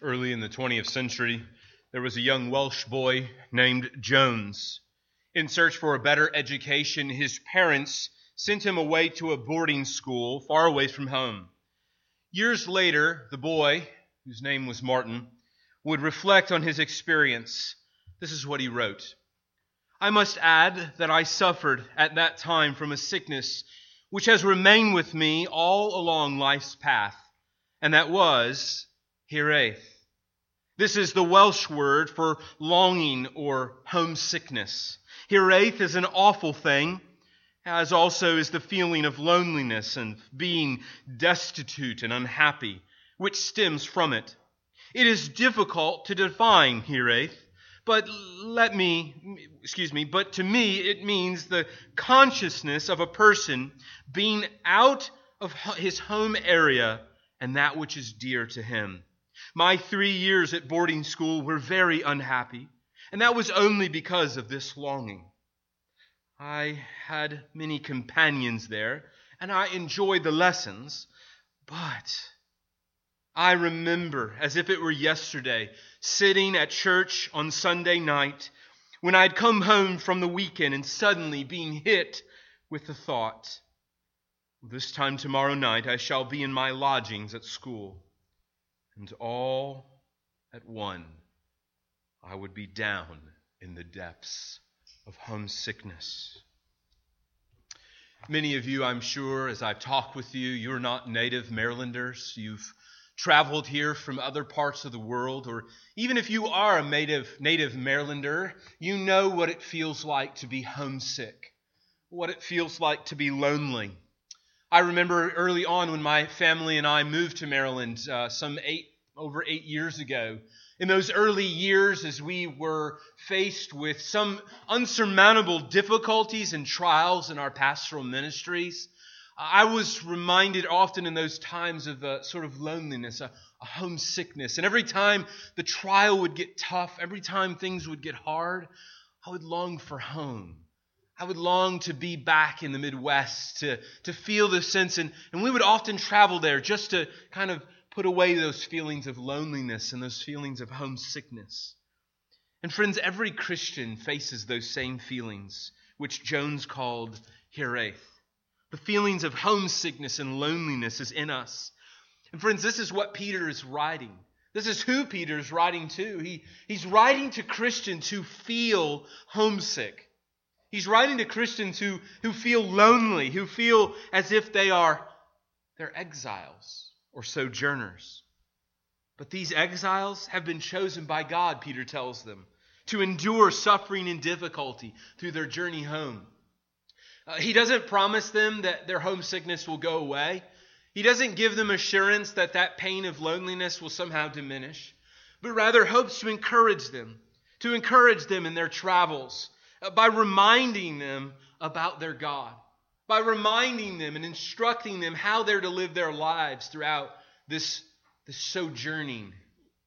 early in the 20th century, there was a young Welsh boy named Jones. In search for a better education, his parents sent him away to a boarding school far away from home. Years later, the boy, whose name was Martin, would reflect on his experience. This is what he wrote. I must add that I suffered at that time from a sickness which has remained with me all along life's path, and that was Hiraeth. This is the Welsh word for longing or homesickness. Hiraeth is an awful thing, as also is the feeling of loneliness and being destitute and unhappy, which stems from it. It is difficult to define Hiraeth, but to me it means the consciousness of a person being out of his home area and that which is dear to him. My 3 years at boarding school were very unhappy, and that was only because of this longing. I had many companions there, and I enjoyed the lessons, but I remember, as if it were yesterday, sitting at church on Sunday night when I'd come home from the weekend and suddenly being hit with the thought, this time tomorrow night I shall be in my lodgings at school. And all at one, I would be down in the depths of homesickness. Many of you, I'm sure, as I've talked with you, you're not native Marylanders. You've traveled here from other parts of the world, or even if you are a native Marylander, you know what it feels like to be homesick, what it feels like to be lonely. I remember early on when my family and I moved to Maryland over 8 years ago. In those early years, as we were faced with some unsurmountable difficulties and trials in our pastoral ministries, I was reminded often in those times of a sort of loneliness, a homesickness. And every time the trial would get tough, every time things would get hard, I would long for home. I would long to be back in the Midwest, to feel this sense. And we would often travel there just to kind of put away those feelings of loneliness and those feelings of homesickness. And friends, every Christian faces those same feelings, which Jones called Hiraeth. The feelings of homesickness and loneliness is in us. And friends, this is what Peter is writing. This is who Peter is writing to. He's writing to Christians who feel homesick. He's writing to Christians who feel lonely, who feel as if they're exiles or sojourners. But these exiles have been chosen by God, Peter tells them, to endure suffering and difficulty through their journey home. He doesn't promise them that their homesickness will go away. He doesn't give them assurance that pain of loneliness will somehow diminish, but rather hopes to encourage them in their travels, by reminding them about their God, by reminding them and instructing them how they're to live their lives throughout this sojourning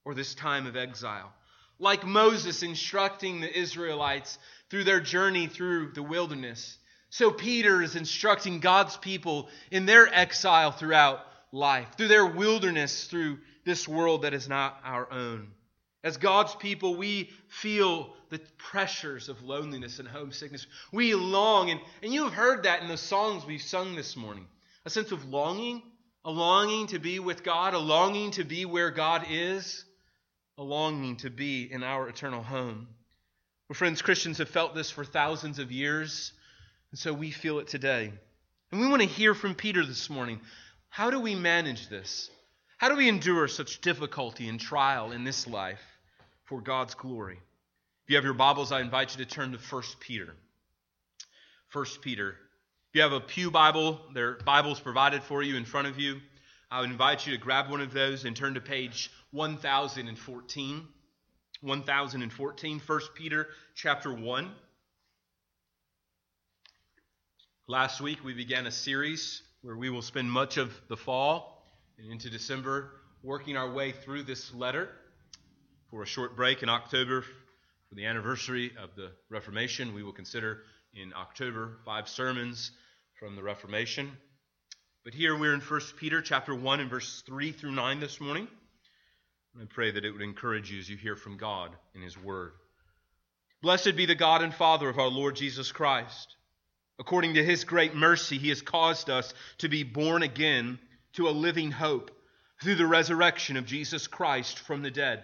or this time of exile. Like Moses instructing the Israelites through their journey through the wilderness, so Peter is instructing God's people in their exile throughout life, through their wilderness, through this world that is not our own. As God's people, we feel the pressures of loneliness and homesickness. We long, and you have heard that in the songs we've sung this morning. A sense of longing, a longing to be with God, a longing to be where God is, a longing to be in our eternal home. Well, friends, Christians have felt this for thousands of years, and so we feel it today. And we want to hear from Peter this morning. How do we manage this? How do we endure such difficulty and trial in this life for God's glory? If you have your Bibles, I invite you to turn to 1 Peter. 1 Peter. If you have a pew Bible, there are Bibles provided for you in front of you. I would invite you to grab one of those and turn to page 1014. 1014, 1 Peter chapter 1. Last week we began a series where we will spend much of the fall and into December working our way through this letter. For a short break in October, for the anniversary of the Reformation, we will consider in October 5 sermons from the Reformation. But here we're in 1 Peter chapter 1 and verse 3 through 9 this morning. I pray that it would encourage you as you hear from God in His Word. Blessed be the God and Father of our Lord Jesus Christ. According to His great mercy, He has caused us to be born again to a living hope through the resurrection of Jesus Christ from the dead,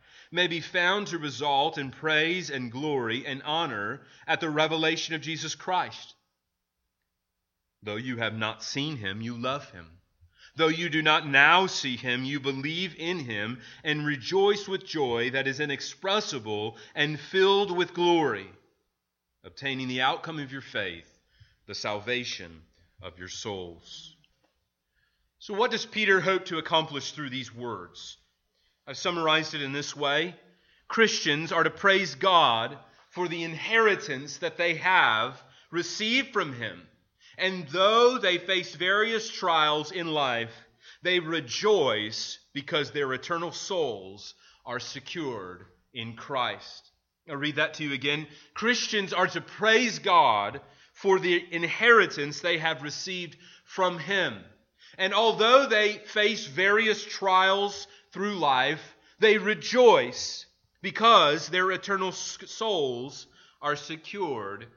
may be found to result in praise and glory and honor at the revelation of Jesus Christ. Though you have not seen Him, you love Him. Though you do not now see Him, you believe in Him and rejoice with joy that is inexpressible and filled with glory, obtaining the outcome of your faith, the salvation of your souls. So what does Peter hope to accomplish through these words? I've summarized it in this way. Christians are to praise God for the inheritance that they have received from Him. And though they face various trials in life, they rejoice because their eternal souls are secured in Christ. I'll read that to you again. Christians are to praise God for the inheritance they have received from Him. And although they face various trials through life, they rejoice because their eternal souls are secured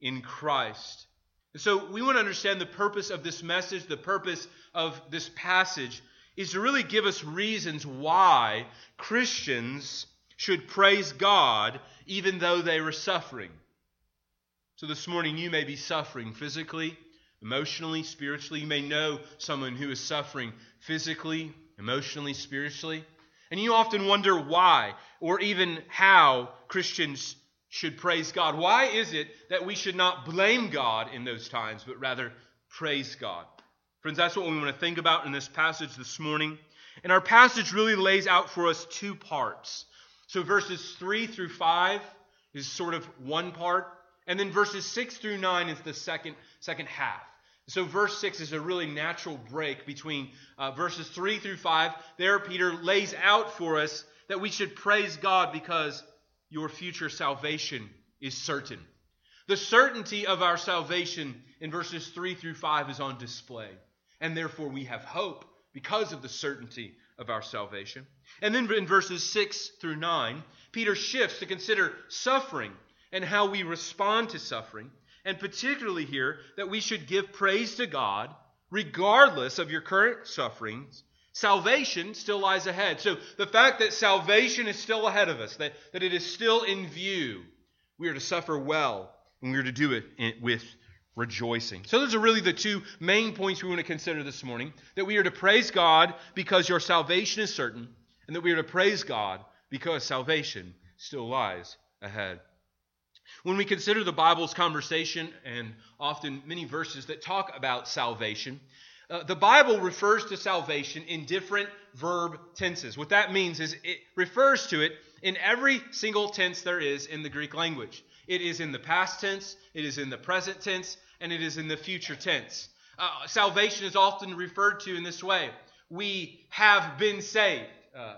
in Christ. So we want to understand the purpose of this message, the purpose of this passage, is to really give us reasons why Christians should praise God even though they were suffering. So this morning you may be suffering physically, emotionally, spiritually. You may know someone who is suffering physically, emotionally, spiritually. And you often wonder why or even how Christians should praise God. Why is it that we should not blame God in those times, but rather praise God? Friends, that's what we want to think about in this passage this morning. And our passage really lays out for us two parts. So verses 3 through 5 is sort of one part, and then verses 6 through 9 is the second half. So verse 6 is a really natural break between verses 3 through 5. There Peter lays out for us that we should praise God because your future salvation is certain. The certainty of our salvation in verses 3 through 5 is on display, and therefore we have hope because of the certainty of our salvation. And then in verses 6 through 9, Peter shifts to consider suffering and how we respond to suffering, and particularly here that we should give praise to God regardless of your current sufferings. Salvation still lies ahead. So the fact that salvation is still ahead of us, that it is still in view, we are to suffer well, and we are to do it with rejoicing. So those are really the two main points we want to consider this morning, that we are to praise God because your salvation is certain, and that we are to praise God because salvation still lies ahead. When we consider the Bible's conversation, and often many verses that talk about salvation, the Bible refers to salvation in different verb tenses. What that means is it refers to it in every single tense there is in the Greek language. It is in the past tense, it is in the present tense, and it is in the future tense. Salvation is often referred to in this way. We have been saved.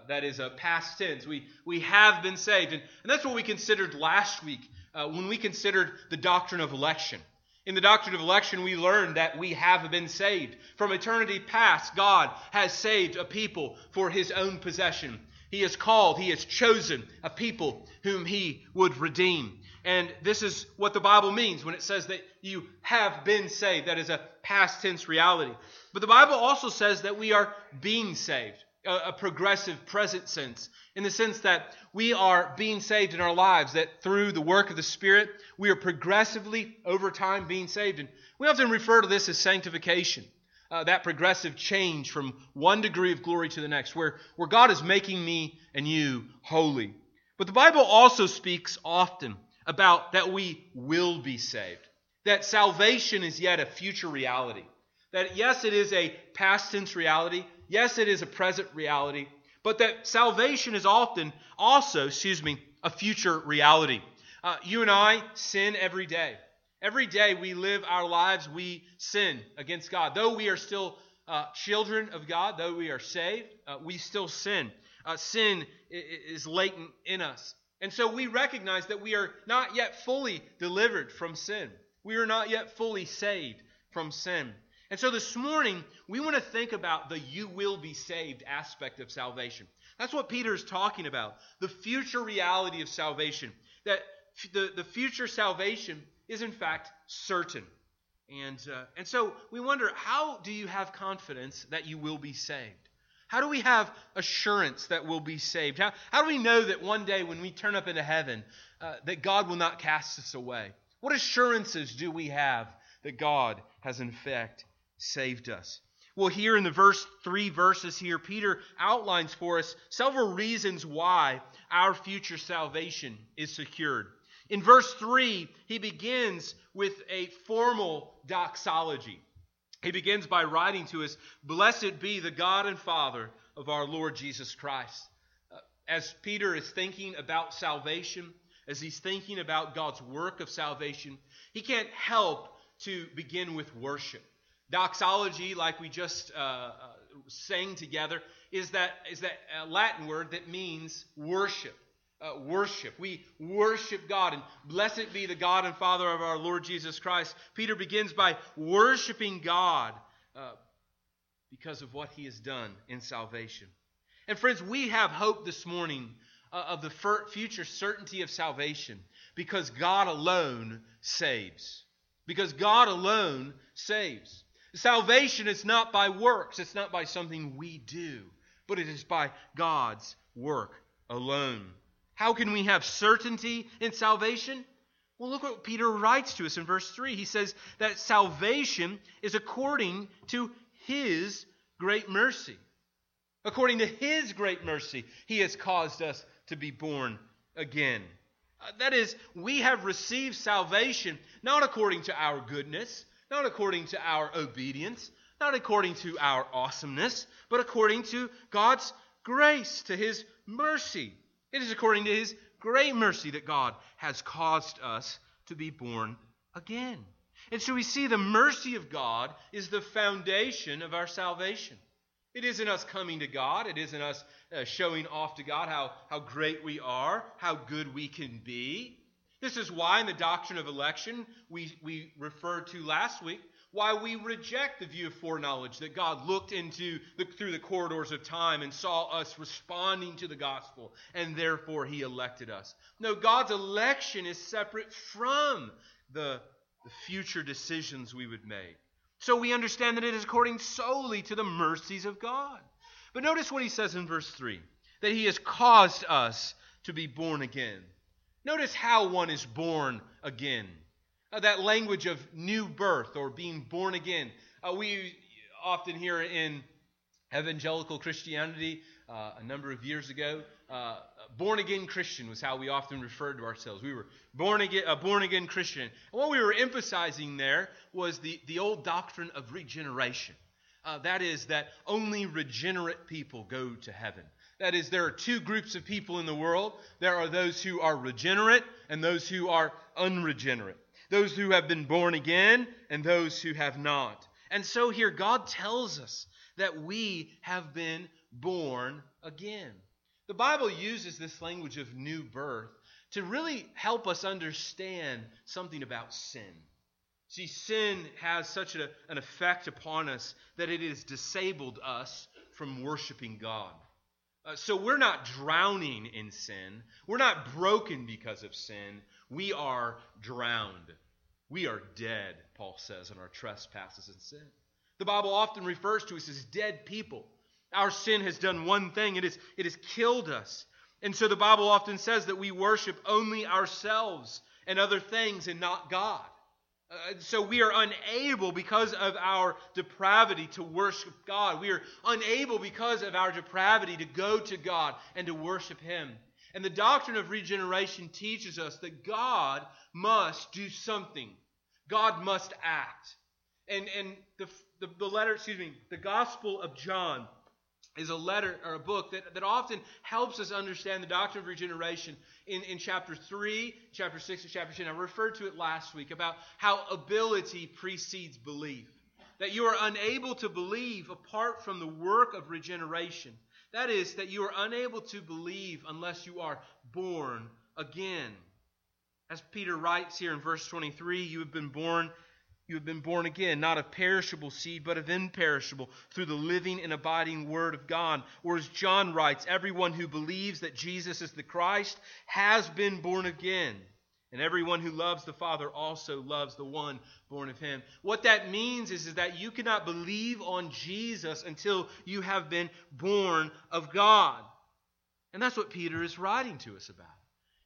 That is a past tense. We have been saved. And that's what we considered last week when we considered the doctrine of election. In the doctrine of election, we learn that we have been saved. From eternity past, God has saved a people for His own possession. He has called, He has chosen a people whom He would redeem. And this is what the Bible means when it says that you have been saved. That is a past tense reality. But the Bible also says that we are being saved, a progressive present sense, in the sense that we are being saved in our lives, that through the work of the Spirit, we are progressively over time being saved. And we often refer to this as sanctification, that progressive change from one degree of glory to the next, where God is making me and you holy. But the Bible also speaks often about that we will be saved, that salvation is yet a future reality, that yes, it is a past tense reality, yes, it is a present reality, but that salvation is often also, a future reality. You and I sin every day. Every day we live our lives, we sin against God. Though we are still children of God, though we are saved, we still sin. Sin is latent in us. And so we recognize that we are not yet fully delivered from sin. We are not yet fully saved from sin. And so this morning, we want to think about the you will be saved aspect of salvation. That's what Peter is talking about, the future reality of salvation, that the future salvation is in fact certain. And so we wonder, how do you have confidence that you will be saved? How do we have assurance that we'll be saved? How do we know that one day when we turn up into heaven, that God will not cast us away? What assurances do we have that God has in fact saved us? Well, here in the three verses here, Peter outlines for us several reasons why our future salvation is secured. In verse 3, he begins with a formal doxology. He begins by writing to us, "Blessed be the God and Father of our Lord Jesus Christ." As Peter is thinking about salvation, as he's thinking about God's work of salvation, he can't help to begin with worship. Doxology, like we just sang together, is that Latin word that means worship. Worship. We worship God, and blessed be the God and Father of our Lord Jesus Christ. Peter begins by worshiping God because of what he has done in salvation. And friends, we have hope this morning of the future certainty of salvation because God alone saves. Because God alone saves. Salvation is not by works. It's not by something we do, but it is by God's work alone. How can we have certainty in salvation? Well, look what Peter writes to us in verse 3. He says that salvation is according to his great mercy. According to his great mercy, he has caused us to be born again. That is, we have received salvation not according to our goodness, not according to our obedience, not according to our awesomeness, but according to God's grace, to his mercy. It is according to his great mercy that God has caused us to be born again. And so we see the mercy of God is the foundation of our salvation. It isn't us coming to God. It isn't us showing off to God how great we are, how good we can be. This is why in the doctrine of election we referred to last week, why we reject the view of foreknowledge that God looked through the corridors of time and saw us responding to the gospel, and therefore he elected us. No, God's election is separate from the future decisions we would make. So we understand that it is according solely to the mercies of God. But notice what he says in verse 3, that he has caused us to be born again. Notice how one is born again. That language of new birth or being born again. We often hear in evangelical Christianity a number of years ago, born again Christian was how we often referred to ourselves. We were born again Christian. And what we were emphasizing there was the old doctrine of regeneration. That is that only regenerate people go to heaven. That is, there are two groups of people in the world. There are those who are regenerate and those who are unregenerate. Those who have been born again and those who have not. And so here God tells us that we have been born again. The Bible uses this language of new birth to really help us understand something about sin. See, sin has such an effect upon us that it has disabled us from worshiping God. So we're not drowning in sin. We're not broken because of sin. We are drowned. We are dead, Paul says, in our trespasses and sin. The Bible often refers to us as dead people. Our sin has done one thing. It has killed us. And so the Bible often says that we worship only ourselves and other things and not God. So we are unable because of our depravity to worship God. We are unable because of our depravity to go to God and to worship him. And the doctrine of regeneration teaches us that God must do something. God must act. And the gospel of John is a letter or a book that often helps us understand the doctrine of regeneration in chapter 3, chapter 6, and chapter 10. I referred to it last week about how ability precedes belief. That you are unable to believe apart from the work of regeneration. That is, that you are unable to believe unless you are born again. As Peter writes here in verse 23, you have been born again, not of perishable seed, but of imperishable, through the living and abiding Word of God. Or as John writes, everyone who believes that Jesus is the Christ has been born again. And everyone who loves the Father also loves the one born of Him. What that means is that you cannot believe on Jesus until you have been born of God. And that's what Peter is writing to us about.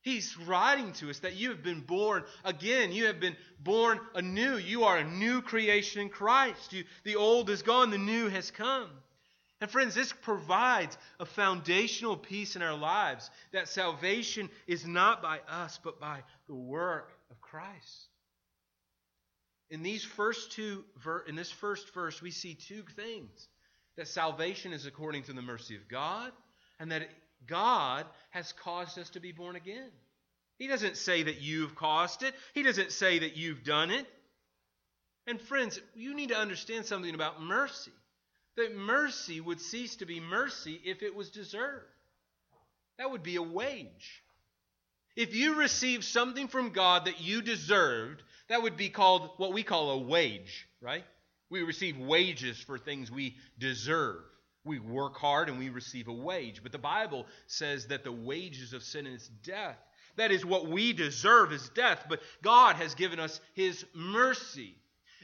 He's writing to us that you have been born again. You have been born anew. You are a new creation in Christ. The old is gone. The new has come. And friends, this provides a foundational piece in our lives, that salvation is not by us, but by the work of Christ. In this first verse, we see two things: that salvation is according to the mercy of God, and that God has caused us to be born again. He doesn't say that you've caused it. He doesn't say that you've done it. And friends, you need to understand something about mercy. That mercy would cease to be mercy if it was deserved. That would be a wage. If you receive something from God that you deserved, that would be called what we call a wage, right? We receive wages for things we deserve. We work hard and we receive a wage. But the Bible says that the wages of sin is death. That is, what we deserve is death, but God has given us His mercy.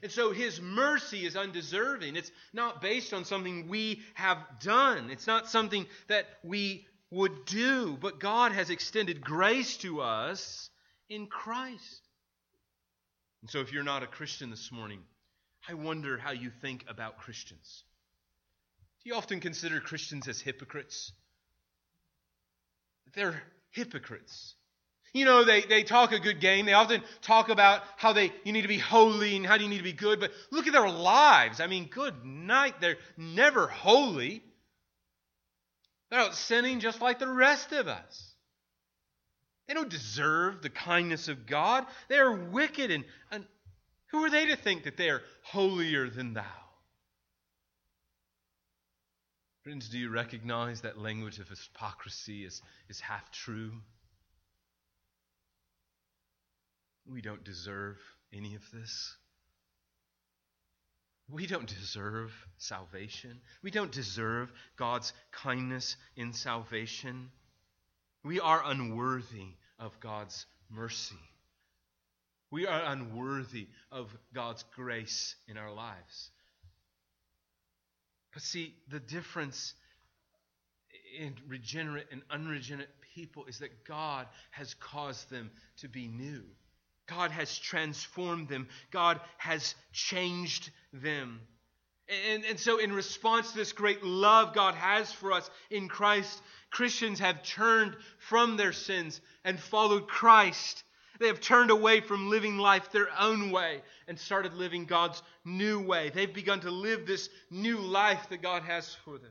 And so His mercy is undeserving. It's not based on something we have done. It's not something that we would do. But God has extended grace to us in Christ. And so if you're not a Christian this morning, I wonder how you think about Christians. Do you often consider Christians as hypocrites? They're hypocrites. You know, they talk a good game. They often talk about how you need to be holy and how do you need to be good. But look at their lives. I mean, good night. They're never holy. They're out sinning just like the rest of us. They don't deserve the kindness of God. They are wicked. And who are they to think that they are holier than thou? Friends, do you recognize that language of hypocrisy is half true? We don't deserve any of this. We don't deserve salvation. We don't deserve God's kindness in salvation. We are unworthy of God's mercy. We are unworthy of God's grace in our lives. But see, the difference in regenerate and unregenerate people is that God has caused them to be new. God has transformed them. God has changed them. And so in response to this great love God has for us in Christ, Christians have turned from their sins and followed Christ. They have turned away from living life their own way and started living God's new way. They've begun to live this new life that God has for them.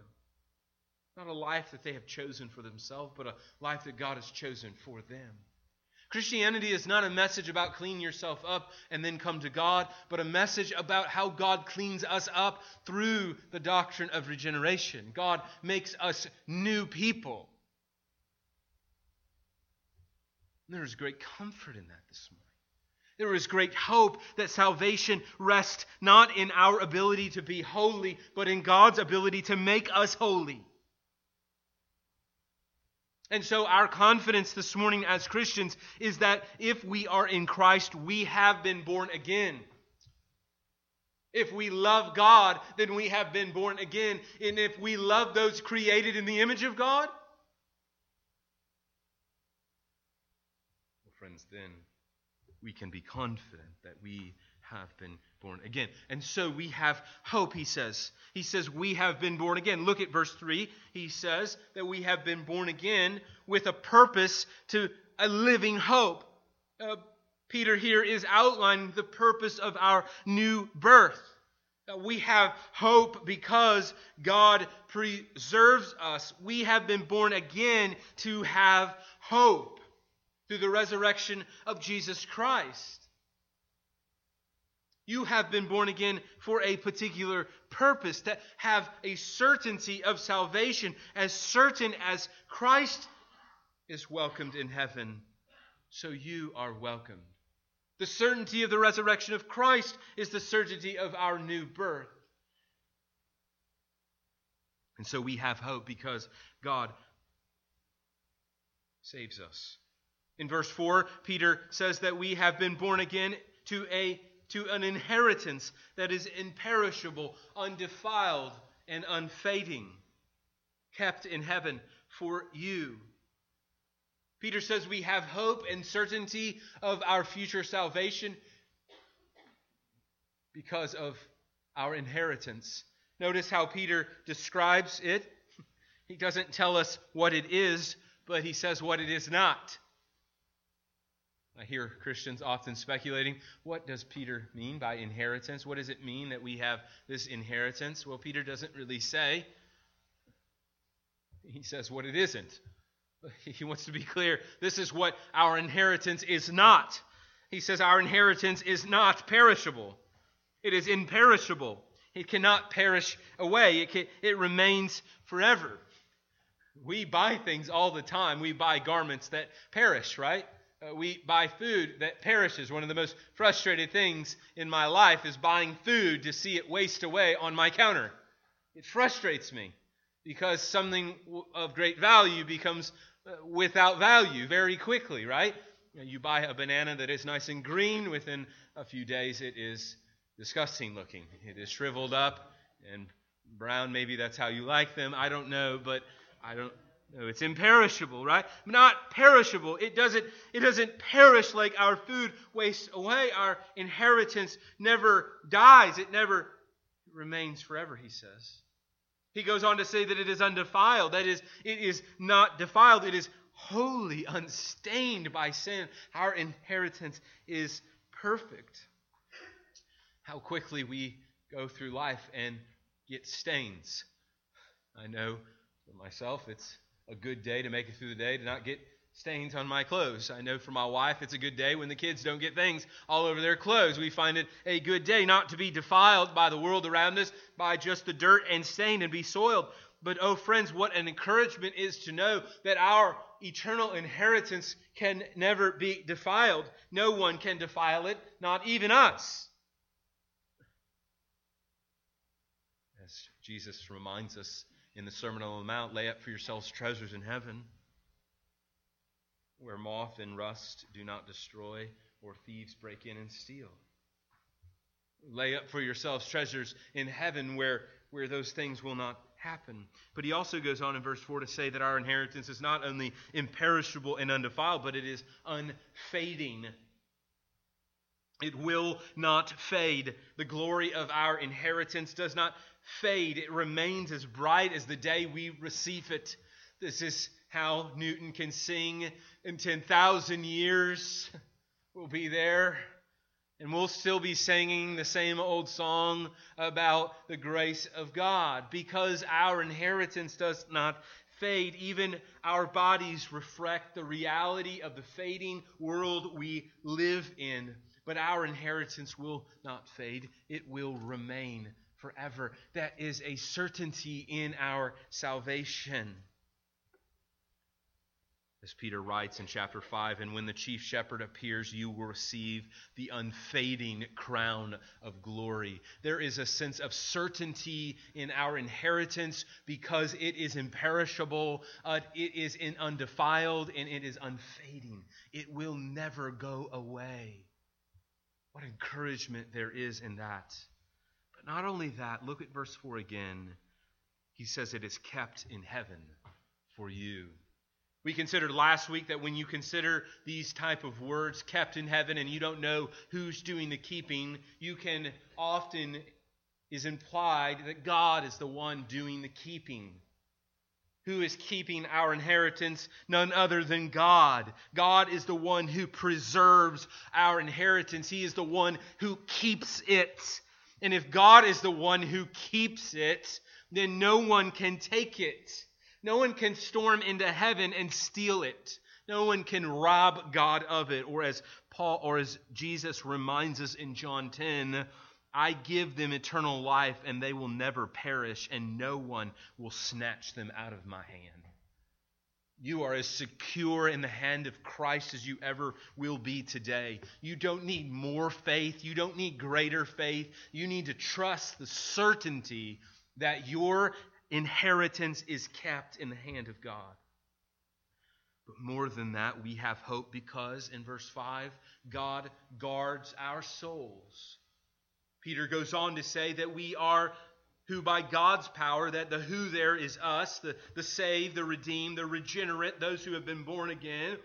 Not a life that they have chosen for themselves, but a life that God has chosen for them. Christianity is not a message about clean yourself up and then come to God, but a message about how God cleans us up through the doctrine of regeneration. God makes us new people. There is great comfort in that this morning. There is great hope that salvation rests not in our ability to be holy, but in God's ability to make us holy. And so our confidence this morning as Christians is that if we are in Christ, we have been born again. If we love God, then we have been born again. And if we love those created in the image of God, friends, then we can be confident that we have been born again. And so we have hope, he says. He says we have been born again. Look at verse 3. He says that we have been born again with a purpose to a living hope. Peter here is outlining the purpose of our new birth. We have hope because God preserves us. We have been born again to have hope through the resurrection of Jesus Christ. You have been born again for a particular purpose, to have a certainty of salvation, as certain as Christ is welcomed in heaven, so you are welcomed. The certainty of the resurrection of Christ is the certainty of our new birth. And so we have hope because God saves us. In verse 4, Peter says that we have been born again to an inheritance that is imperishable, undefiled, and unfading, kept in heaven for you. Peter says we have hope and certainty of our future salvation because of our inheritance. Notice how Peter describes it. He doesn't tell us what it is, but he says what it is not. I hear Christians often speculating, what does Peter mean by inheritance? What does it mean that we have this inheritance? Well, Peter doesn't really say. He says what it isn't. He wants to be clear. This is what our inheritance is not. He says our inheritance is not perishable. It is imperishable. It cannot perish away. It remains forever. We buy things all the time. We buy garments that perish, right? We buy food that perishes. One of the most frustrated things in my life is buying food to see it waste away on my counter. It frustrates me because something of great value becomes without value very quickly, right? You buy a banana that is nice and green. Within a few days, it is disgusting looking. It is shriveled up and brown. Maybe that's how you like them. I don't know, but it's imperishable, right? Not perishable. It doesn't perish like our food wastes away. Our inheritance never dies. It remains forever, he says. He goes on to say that it is undefiled. That is, it is not defiled. It is wholly unstained by sin. Our inheritance is perfect. How quickly we go through life and get stains. I know for myself, it's a good day to make it through the day to not get stains on my clothes. I know for my wife, it's a good day when the kids don't get things all over their clothes. We find it a good day not to be defiled by the world around us, by just the dirt and stain and be soiled. But, oh friends, what an encouragement is to know that our eternal inheritance can never be defiled. No one can defile it, not even us. As Jesus reminds us in the Sermon on the Mount, lay up for yourselves treasures in heaven, where moth and rust do not destroy, or thieves break in and steal. Lay up for yourselves treasures in heaven, where those things will not happen. But he also goes on in verse 4 to say that our inheritance is not only imperishable and undefiled, but it is unfading. It will not fade. The glory of our inheritance does not fade. It remains as bright as the day we receive it. This is how Newton can sing, in 10,000 years we'll be there and we'll still be singing the same old song about the grace of God, because our inheritance does not fade. Even our bodies reflect the reality of the fading world we live in, but our inheritance will not fade. It will remain forever. That is a certainty in our salvation. As Peter writes in chapter 5, and when the chief shepherd appears, you will receive the unfading crown of glory. There is a sense of certainty in our inheritance because it is imperishable, it is undefiled, and it is unfading. It will never go away. What encouragement there is in that. Not only that, look at verse 4 again. He says it is kept in heaven for you. We considered last week that when you consider these type of words, kept in heaven, and you don't know who's doing the keeping, you can often is implied that God is the one doing the keeping. Who is keeping our inheritance? None other than God. God is the one who preserves our inheritance. He is the one who keeps it. And if God is the one who keeps it, then no one can take it. No one can storm into heaven and steal it. No one can rob God of it. Or as Paul, or as Jesus reminds us in John 10, I give them eternal life and they will never perish and no one will snatch them out of my hand. You are as secure in the hand of Christ as you ever will be today. You don't need more faith. You don't need greater faith. You need to trust the certainty that your inheritance is kept in the hand of God. But more than that, we have hope because, in verse 5, God guards our souls. Peter goes on to say that we are who by God's power, that the who there is us, the saved, the redeemed, the regenerate, those who have been born again,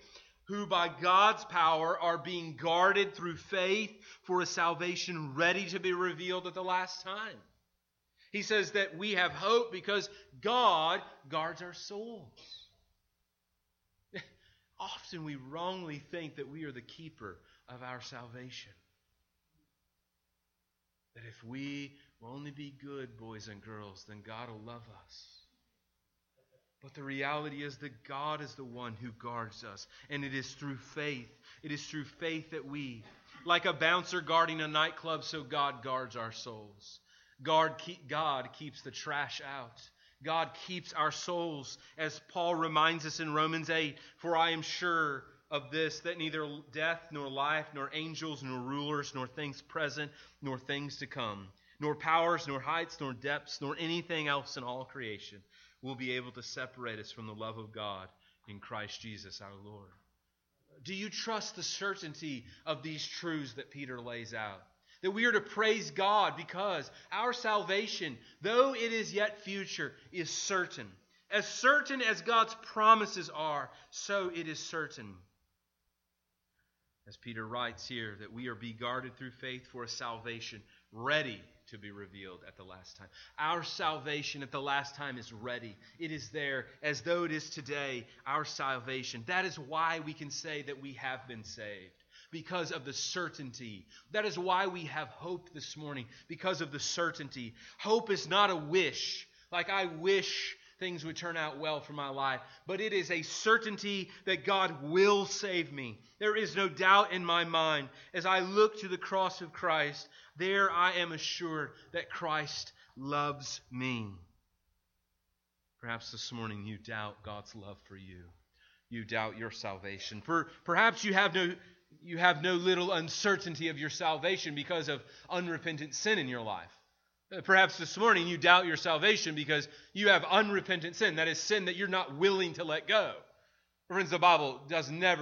who by God's power are being guarded through faith for a salvation ready to be revealed at the last time. He says that we have hope because God guards our souls. Often we wrongly think that we are the keeper of our salvation. That if we will only be good boys and girls, then God will love us. But the reality is that God is the one who guards us. And it is through faith. It is through faith that we, like a bouncer guarding a nightclub, so God guards our souls. God keeps the trash out. God keeps our souls, as Paul reminds us in Romans 8, for I am sure of this, that neither death, nor life, nor angels, nor rulers, nor things present, nor things to come, nor powers, nor heights, nor depths, nor anything else in all creation will be able to separate us from the love of God in Christ Jesus our Lord. Do you trust the certainty of these truths that Peter lays out? That we are to praise God because our salvation, though it is yet future, is certain. As certain as God's promises are, so it is certain. As Peter writes here, that we are be guarded through faith for a salvation ready to be revealed at the last time. Our salvation at the last time is ready. It is there as though it is today, our salvation. That is why we can say that we have been saved. Because of the certainty. That is why we have hope this morning. Because of the certainty. Hope is not a wish. Like I wish things would turn out well for my life. But it is a certainty that God will save me. There is no doubt in my mind. As I look to the cross of Christ, there I am assured that Christ loves me. Perhaps this morning you doubt God's love for you. You doubt your salvation. Perhaps you have no little uncertainty of your salvation because of unrepentant sin in your life. Perhaps this morning you doubt your salvation because you have unrepentant sin. That is sin that you're not willing to let go. Friends, the Bible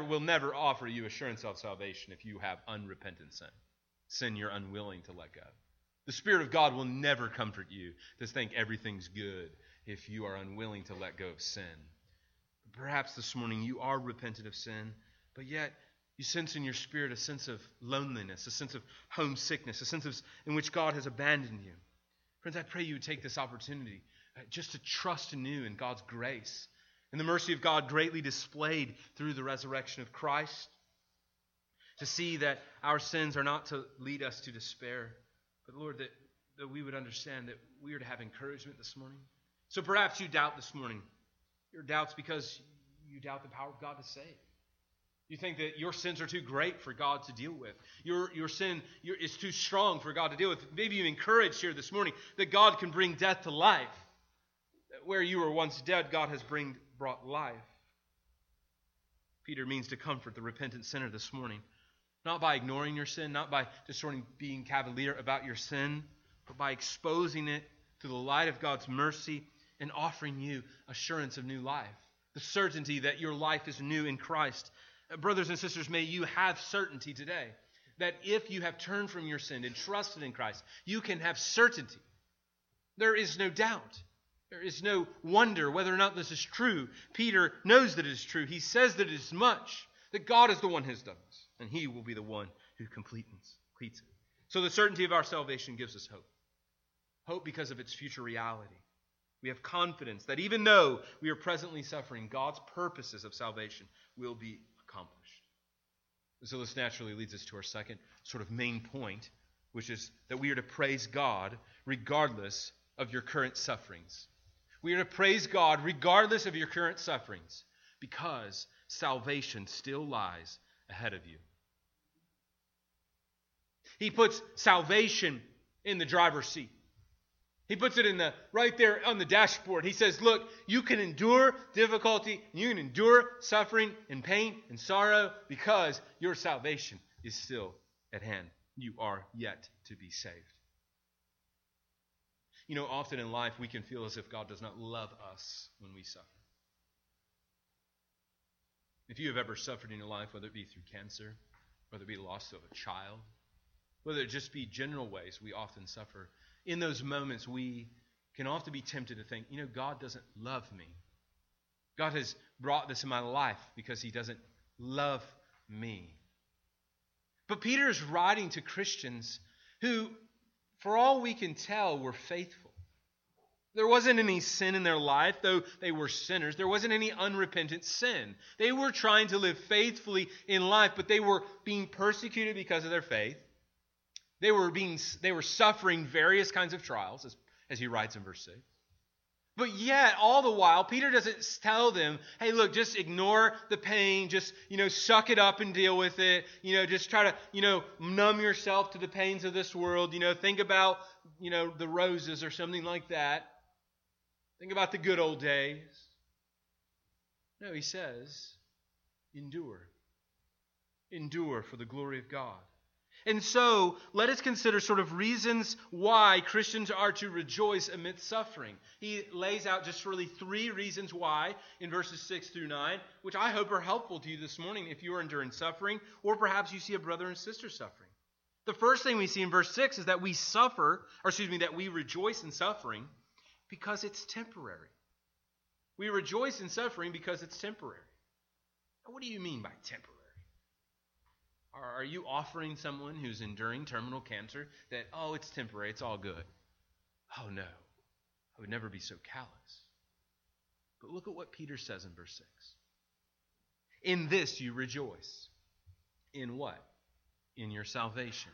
will never offer you assurance of salvation if you have unrepentant sin. Sin you're unwilling to let go. The Spirit of God will never comfort you to think everything's good if you are unwilling to let go of sin. Perhaps this morning you are repentant of sin, but yet you sense in your spirit a sense of loneliness, a sense of homesickness, a sense of in which God has abandoned you. Friends, I pray you would take this opportunity just to trust anew in God's grace and the mercy of God greatly displayed through the resurrection of Christ, to see that our sins are not to lead us to despair, but Lord, that we would understand that we are to have encouragement this morning. So perhaps you doubt this morning. Your doubt's because you doubt the power of God to save. You think that your sins are too great for God to deal with. Your sin is too strong for God to deal with. Maybe you're encouraged here this morning that God can bring death to life. Where you were once dead, God has brought life. Peter means to comfort the repentant sinner this morning. Not by ignoring your sin, not by just sort of being cavalier about your sin, but by exposing it to the light of God's mercy and offering you assurance of new life. The certainty that your life is new in Christ. Brothers and sisters, may you have certainty today that if you have turned from your sin and trusted in Christ, you can have certainty. There is no doubt. There is no wonder whether or not this is true. Peter knows that it is true. He says that it is much, that God is the one who has done this, and He will be the one who completes it. So the certainty of our salvation gives us hope. Hope because of its future reality. We have confidence that even though we are presently suffering, God's purposes of salvation will be accomplished. So this naturally leads us to our second sort of main point, which is that we are to praise God regardless of your current sufferings. We are to praise God regardless of your current sufferings, because salvation still lies ahead of you. He puts salvation in the driver's seat. He puts it in the right there on the dashboard. He says, look, you can endure difficulty, you can endure suffering and pain and sorrow, because your salvation is still at hand. You are yet to be saved. You know, often in life we can feel as if God does not love us when we suffer. If you have ever suffered in your life, whether it be through cancer, whether it be loss of a child, whether it just be general ways we often suffer, in those moments we can often be tempted to think, you know, God doesn't love me. God has brought this in my life because he doesn't love me. But Peter is writing to Christians who, for all we can tell, were faithful. There wasn't any sin in their life, though they were sinners. There wasn't any unrepentant sin. They were trying to live faithfully in life, but they were being persecuted because of their faith. They were suffering various kinds of trials, as he writes in verse 6. But yet, all the while, Peter doesn't tell them, hey, look, just ignore the pain. Just, you know, suck it up and deal with it. You know, just try to, you know, numb yourself to the pains of this world. You know, think about, you know, the roses or something like that. Think about the good old days. No, he says, endure. Endure for the glory of God. And so, let us consider sort of reasons why Christians are to rejoice amidst suffering. He lays out just really three reasons why in verses 6 through 9, which I hope are helpful to you this morning if you are enduring suffering, or perhaps you see a brother and sister suffering. The first thing we see in verse 6 is that we rejoice in suffering because it's temporary. We rejoice in suffering because it's temporary. Now, what do you mean by temporary? Are you offering someone who's enduring terminal cancer that, oh, it's temporary, it's all good? Oh, no. I would never be so callous. But look at what Peter says in verse 6. In this you rejoice. In what? In your salvation.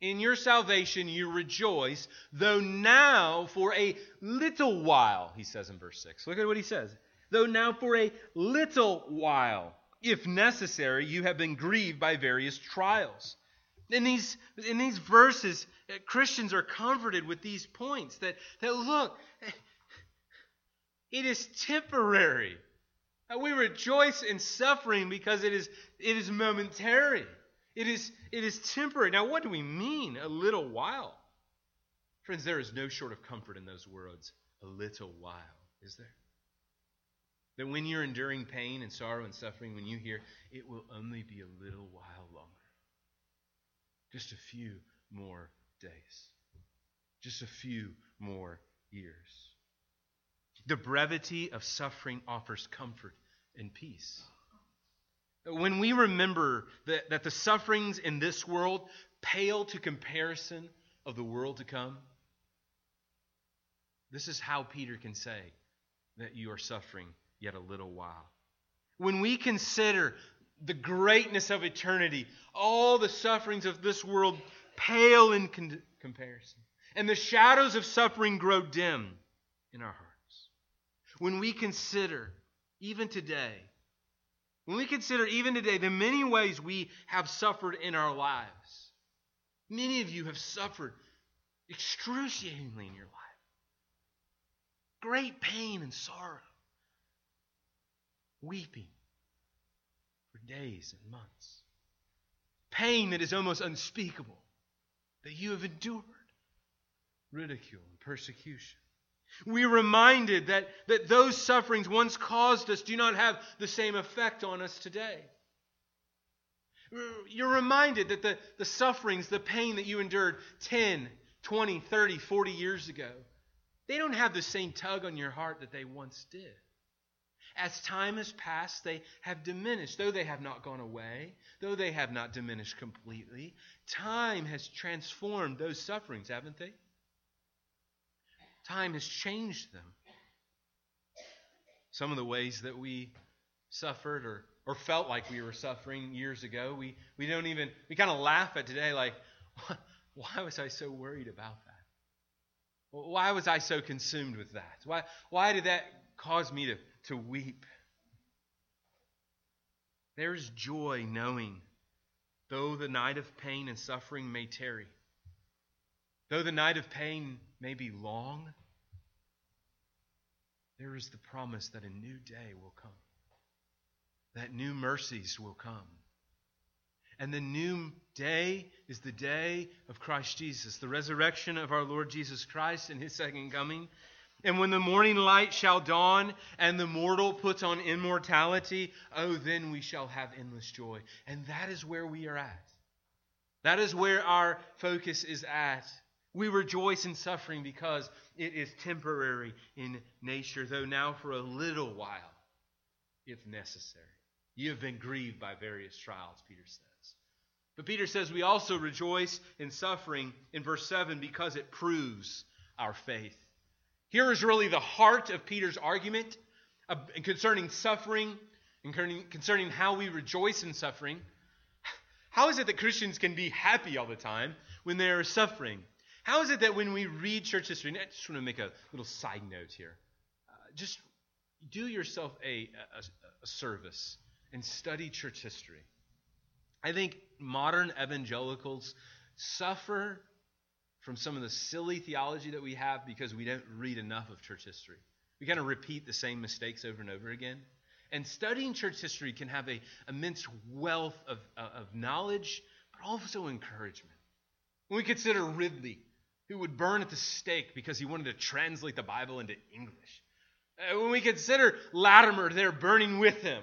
In your salvation you rejoice, though now for a little while, he says in verse 6. Look at what he says. Though now for a little while, if necessary, you have been grieved by various trials. In these verses, Christians are comforted with these points that look, it is temporary. We rejoice in suffering because it is momentary. It is temporary. Now, what do we mean, a little while? Friends, there is no short of comfort in those words, a little while, is there? That when you're enduring pain and sorrow and suffering, when you hear, it will only be a little while longer. Just a few more days. Just a few more years. The brevity of suffering offers comfort and peace. When we remember that the sufferings in this world pale to comparison of the world to come, this is how Peter can say that you are suffering yet a little while. When we consider the greatness of eternity, all the sufferings of this world pale in comparison, and the shadows of suffering grow dim in our hearts. When we consider, even today, the many ways we have suffered in our lives. Many of you have suffered excruciatingly in your life. Great pain and sorrow. Weeping for days and months. Pain that is almost unspeakable, that you have endured. Ridicule and persecution. We are reminded that those sufferings once caused us do not have the same effect on us today. You're reminded that the sufferings, the pain that you endured 10, 20, 30, 40 years ago, they don't have the same tug on your heart that they once did. As time has passed, they have diminished. Though they have not gone away, though they have not diminished completely, time has transformed those sufferings, haven't they? Time has changed them. Some of the ways that we suffered or felt like we were suffering years ago, we kind of laugh at today, like, Why was I so worried about that? Why was I so consumed with that? Why did that cause me to weep? There's joy knowing, though the night of pain and suffering may tarry, though the night of pain may be long, there is the promise that a new day will come, that new mercies will come. And the new day is the day of Christ Jesus, the resurrection of our Lord Jesus Christ and His second coming. And when the morning light shall dawn and the mortal puts on immortality, oh, then we shall have endless joy. And that is where we are at. That is where our focus is at. We rejoice in suffering because it is temporary in nature, though now for a little while, if necessary. You have been grieved by various trials, Peter says. But Peter says we also rejoice in suffering in verse 7 because it proves our faith. Here is really the heart of Peter's argument concerning suffering, concerning how we rejoice in suffering. How is it that Christians can be happy all the time when they are suffering? How is it that when we read church history, and I just want to make a little side note here, just do yourself a service and study church history. I think modern evangelicals suffer from some of the silly theology that we have because we don't read enough of church history. We kind of repeat the same mistakes over and over again. And studying church history can have an immense wealth of knowledge, but also encouragement. When we consider Ridley, who would burn at the stake because he wanted to translate the Bible into English. When we consider Latimer, they're burning with him.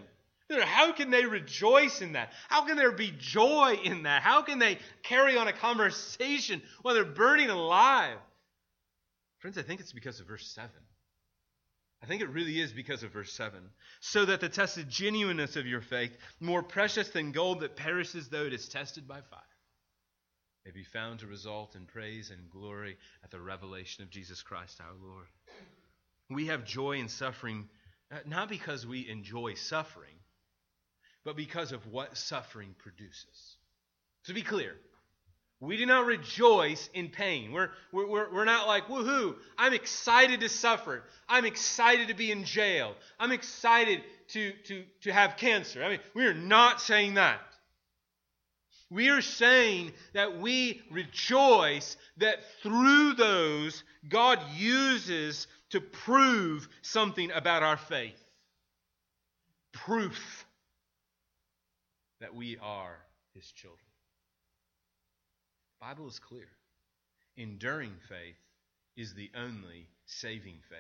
How can they rejoice in that? How can there be joy in that? How can they carry on a conversation while they're burning alive? Friends, I think it's because of verse 7. I think it really is because of verse 7. So that the tested genuineness of your faith, more precious than gold that perishes though it is tested by fire, may be found to result in praise and glory at the revelation of Jesus Christ our Lord. We have joy in suffering, not because we enjoy suffering, but because of what suffering produces. To be clear, we do not rejoice in pain. We're not like, woohoo, I'm excited to suffer. I'm excited to be in jail. I'm excited to have cancer. I mean, we are not saying that. We are saying that we rejoice that through those God uses to prove something about our faith. Proof that we are His children. The Bible is clear. Enduring faith is the only saving faith.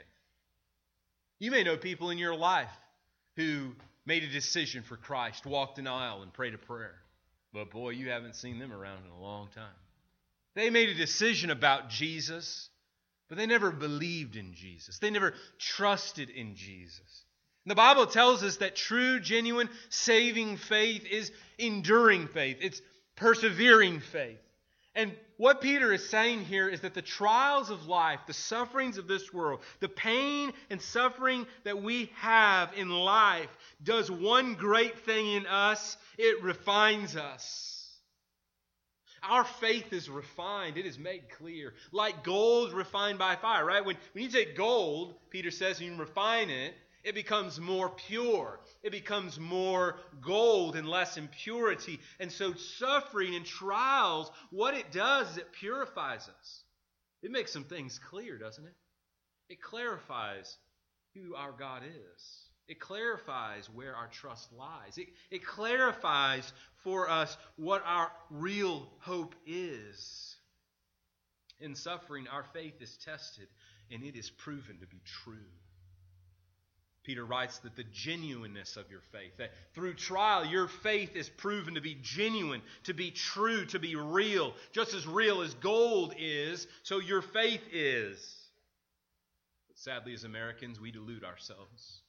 You may know people in your life who made a decision for Christ, walked an aisle, and prayed a prayer. But boy, you haven't seen them around in a long time. They made a decision about Jesus, but they never believed in Jesus. They never trusted in Jesus. The Bible tells us that true, genuine, saving faith is enduring faith. It's persevering faith. And what Peter is saying here is that the trials of life, the sufferings of this world, the pain and suffering that we have in life does one great thing in us. It refines us. Our faith is refined. It is made clear. Like gold refined by fire, right? When you take gold, Peter says, and you refine it, it becomes more pure. It becomes more gold and less impurity. And so suffering and trials, what it does is it purifies us. It makes some things clear, doesn't it? It clarifies who our God is. It clarifies where our trust lies. It clarifies for us what our real hope is. In suffering, our faith is tested, and it is proven to be true. Peter writes that the genuineness of your faith, that through trial your faith is proven to be genuine, to be true, to be real. Just as real as gold is, so your faith is. But sadly, as Americans, we delude ourselves.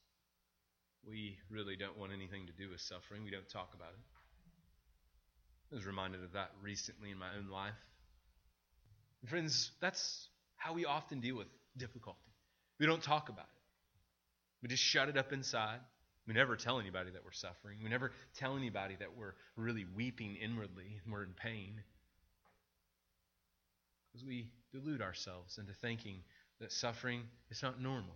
We really don't want anything to do with suffering. We don't talk about it. I was reminded of that recently in my own life. And friends, that's how we often deal with difficulty. We don't talk about it. We just shut it up inside. We never tell anybody that we're suffering. We never tell anybody that we're really weeping inwardly and we're in pain. because we delude ourselves into thinking that suffering is not normal.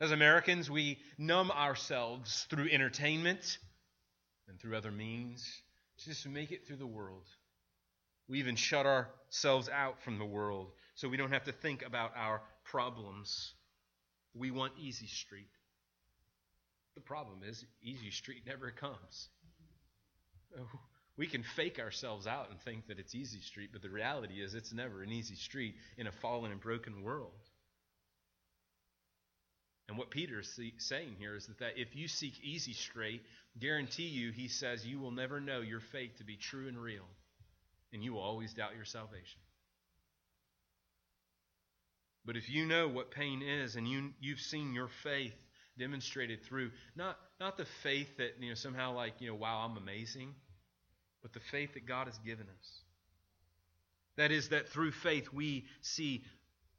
As Americans, we numb ourselves through entertainment and through other means to just make it through the world. We even shut ourselves out from the world so we don't have to think about our problems. We want easy street. The problem is easy street never comes. We can fake ourselves out and think that it's easy street, but the reality is it's never an easy street in a fallen and broken world. And what Peter is saying here is that if you seek easy straight, guarantee you, he says, you will never know your faith to be true and real, and you will always doubt your salvation. But if you know what pain is, and you've seen your faith demonstrated through not the faith that somehow wow, I'm amazing, but the faith that God has given us. That is, that through faith we see,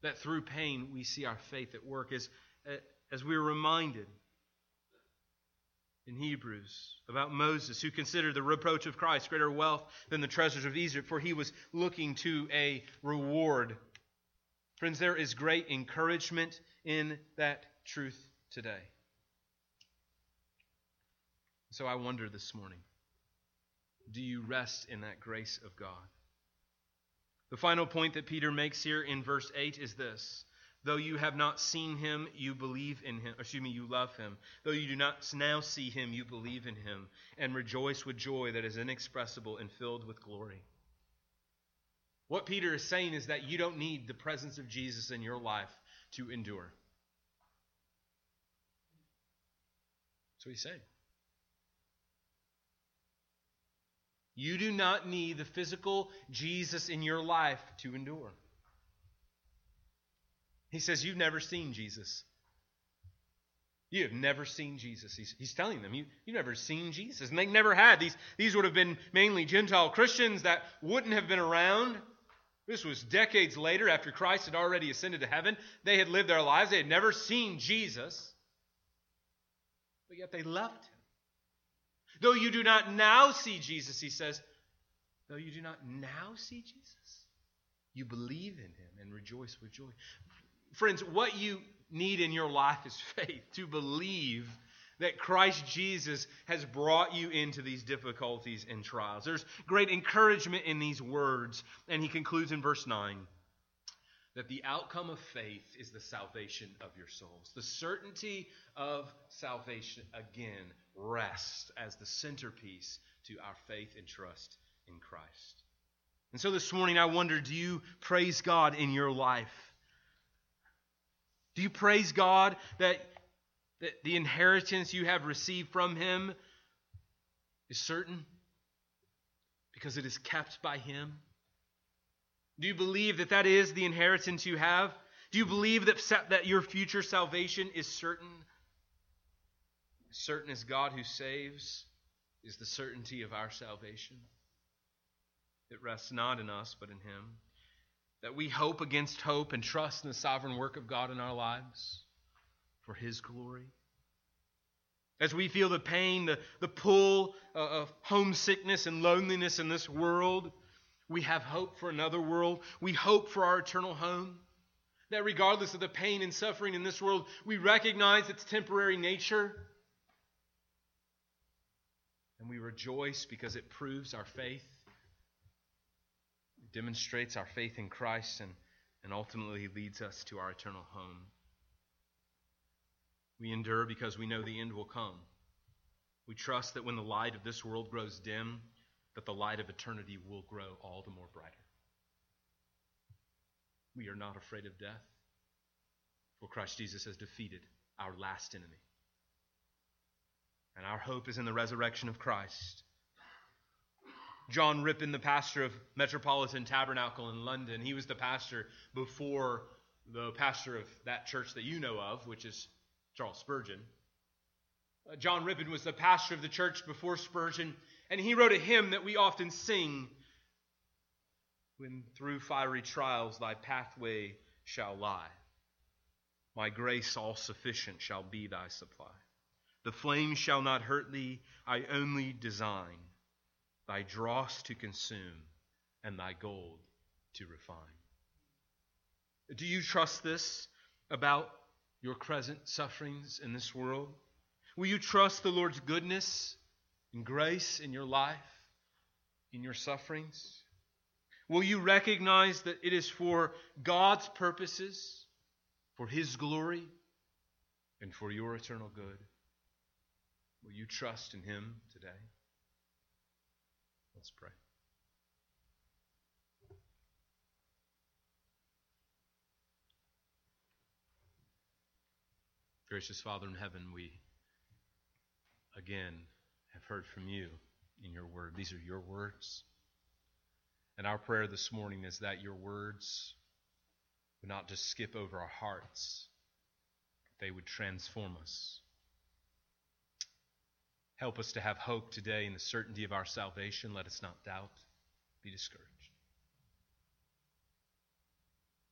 that through pain we see our faith at work. As we are reminded in Hebrews about Moses, who considered the reproach of Christ greater wealth than the treasures of Egypt, for he was looking to a reward. Friends, there is great encouragement in that truth today. So I wonder this morning, do you rest in that grace of God? The final point that Peter makes here in verse 8 is this. Though you have not seen him, you believe in him. You love him. Though you do not now see him, you believe in him and rejoice with joy that is inexpressible and filled with glory. What Peter is saying is that you don't need the presence of Jesus in your life to endure. That's what he's saying. You do not need the physical Jesus in your life to endure. He says, you've never seen Jesus. You have never seen Jesus. He's telling them, you've never seen Jesus. And they never had. These would have been mainly Gentile Christians that wouldn't have been around. This was decades later, after Christ had already ascended to heaven. They had lived their lives. They had never seen Jesus. But yet they loved him. Though you do not now see Jesus, he says, though you do not now see Jesus, you believe in him and rejoice with joy. Friends, what you need in your life is faith to believe that Christ Jesus has brought you into these difficulties and trials. There's great encouragement in these words. And he concludes in verse 9 that the outcome of faith is the salvation of your souls. The certainty of salvation, again, rests as the centerpiece to our faith and trust in Christ. And so this morning I wonder, do you praise God in your life? Do you praise God that the inheritance you have received from him is certain because it is kept by him? Do you believe that is the inheritance you have? Do you believe that your future salvation is certain? Certain as God who saves is the certainty of our salvation. It rests not in us, but in him. That we hope against hope and trust in the sovereign work of God in our lives for his glory. As we feel the pain, the pull of homesickness and loneliness in this world, we have hope for another world. We hope for our eternal home. That regardless of the pain and suffering in this world, we recognize its temporary nature. And we rejoice because it proves our faith. Demonstrates our faith in Christ and ultimately leads us to our eternal home. We endure because we know the end will come. We trust that when the light of this world grows dim, that the light of eternity will grow all the more brighter. We are not afraid of death, for Christ Jesus has defeated our last enemy. And our hope is in the resurrection of Christ. John Rippon, the pastor of Metropolitan Tabernacle in London, he was the pastor before the pastor of that church that you know of, which is Charles Spurgeon. John Rippon was the pastor of the church before Spurgeon, and he wrote a hymn that we often sing, "When through fiery trials thy pathway shall lie, my grace all sufficient shall be thy supply. The flames shall not hurt thee, I only design thy dross to consume, and thy gold to refine." Do you trust this about your present sufferings in this world? Will you trust the Lord's goodness and grace in your life, in your sufferings? Will you recognize that it is for God's purposes, for His glory, and for your eternal good? Will you trust in Him today? Let's pray. Gracious Father in heaven, we again have heard from you in your word. These are your words. And our prayer this morning is that your words would not just skip over our hearts, but they would transform us. Help us to have hope today in the certainty of our salvation. Let us not doubt, be discouraged.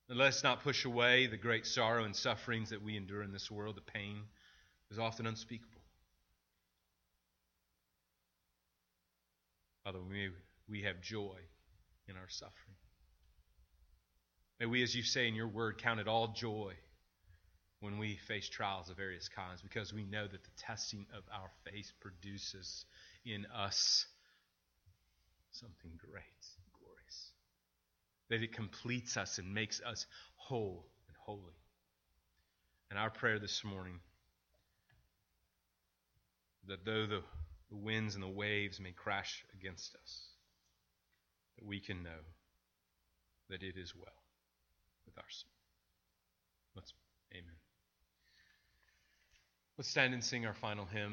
And let us not push away the great sorrow and sufferings that we endure in this world. The pain is often unspeakable. Father, may we have joy in our suffering. May we, as you say in your word, count it all joy when we face trials of various kinds, because we know that the testing of our faith produces in us something great and glorious, that it completes us and makes us whole and holy. And our prayer this morning, that though the winds and the waves may crash against us, that we can know that it is well with our soul. Let's, amen. Let's stand and sing our final hymn.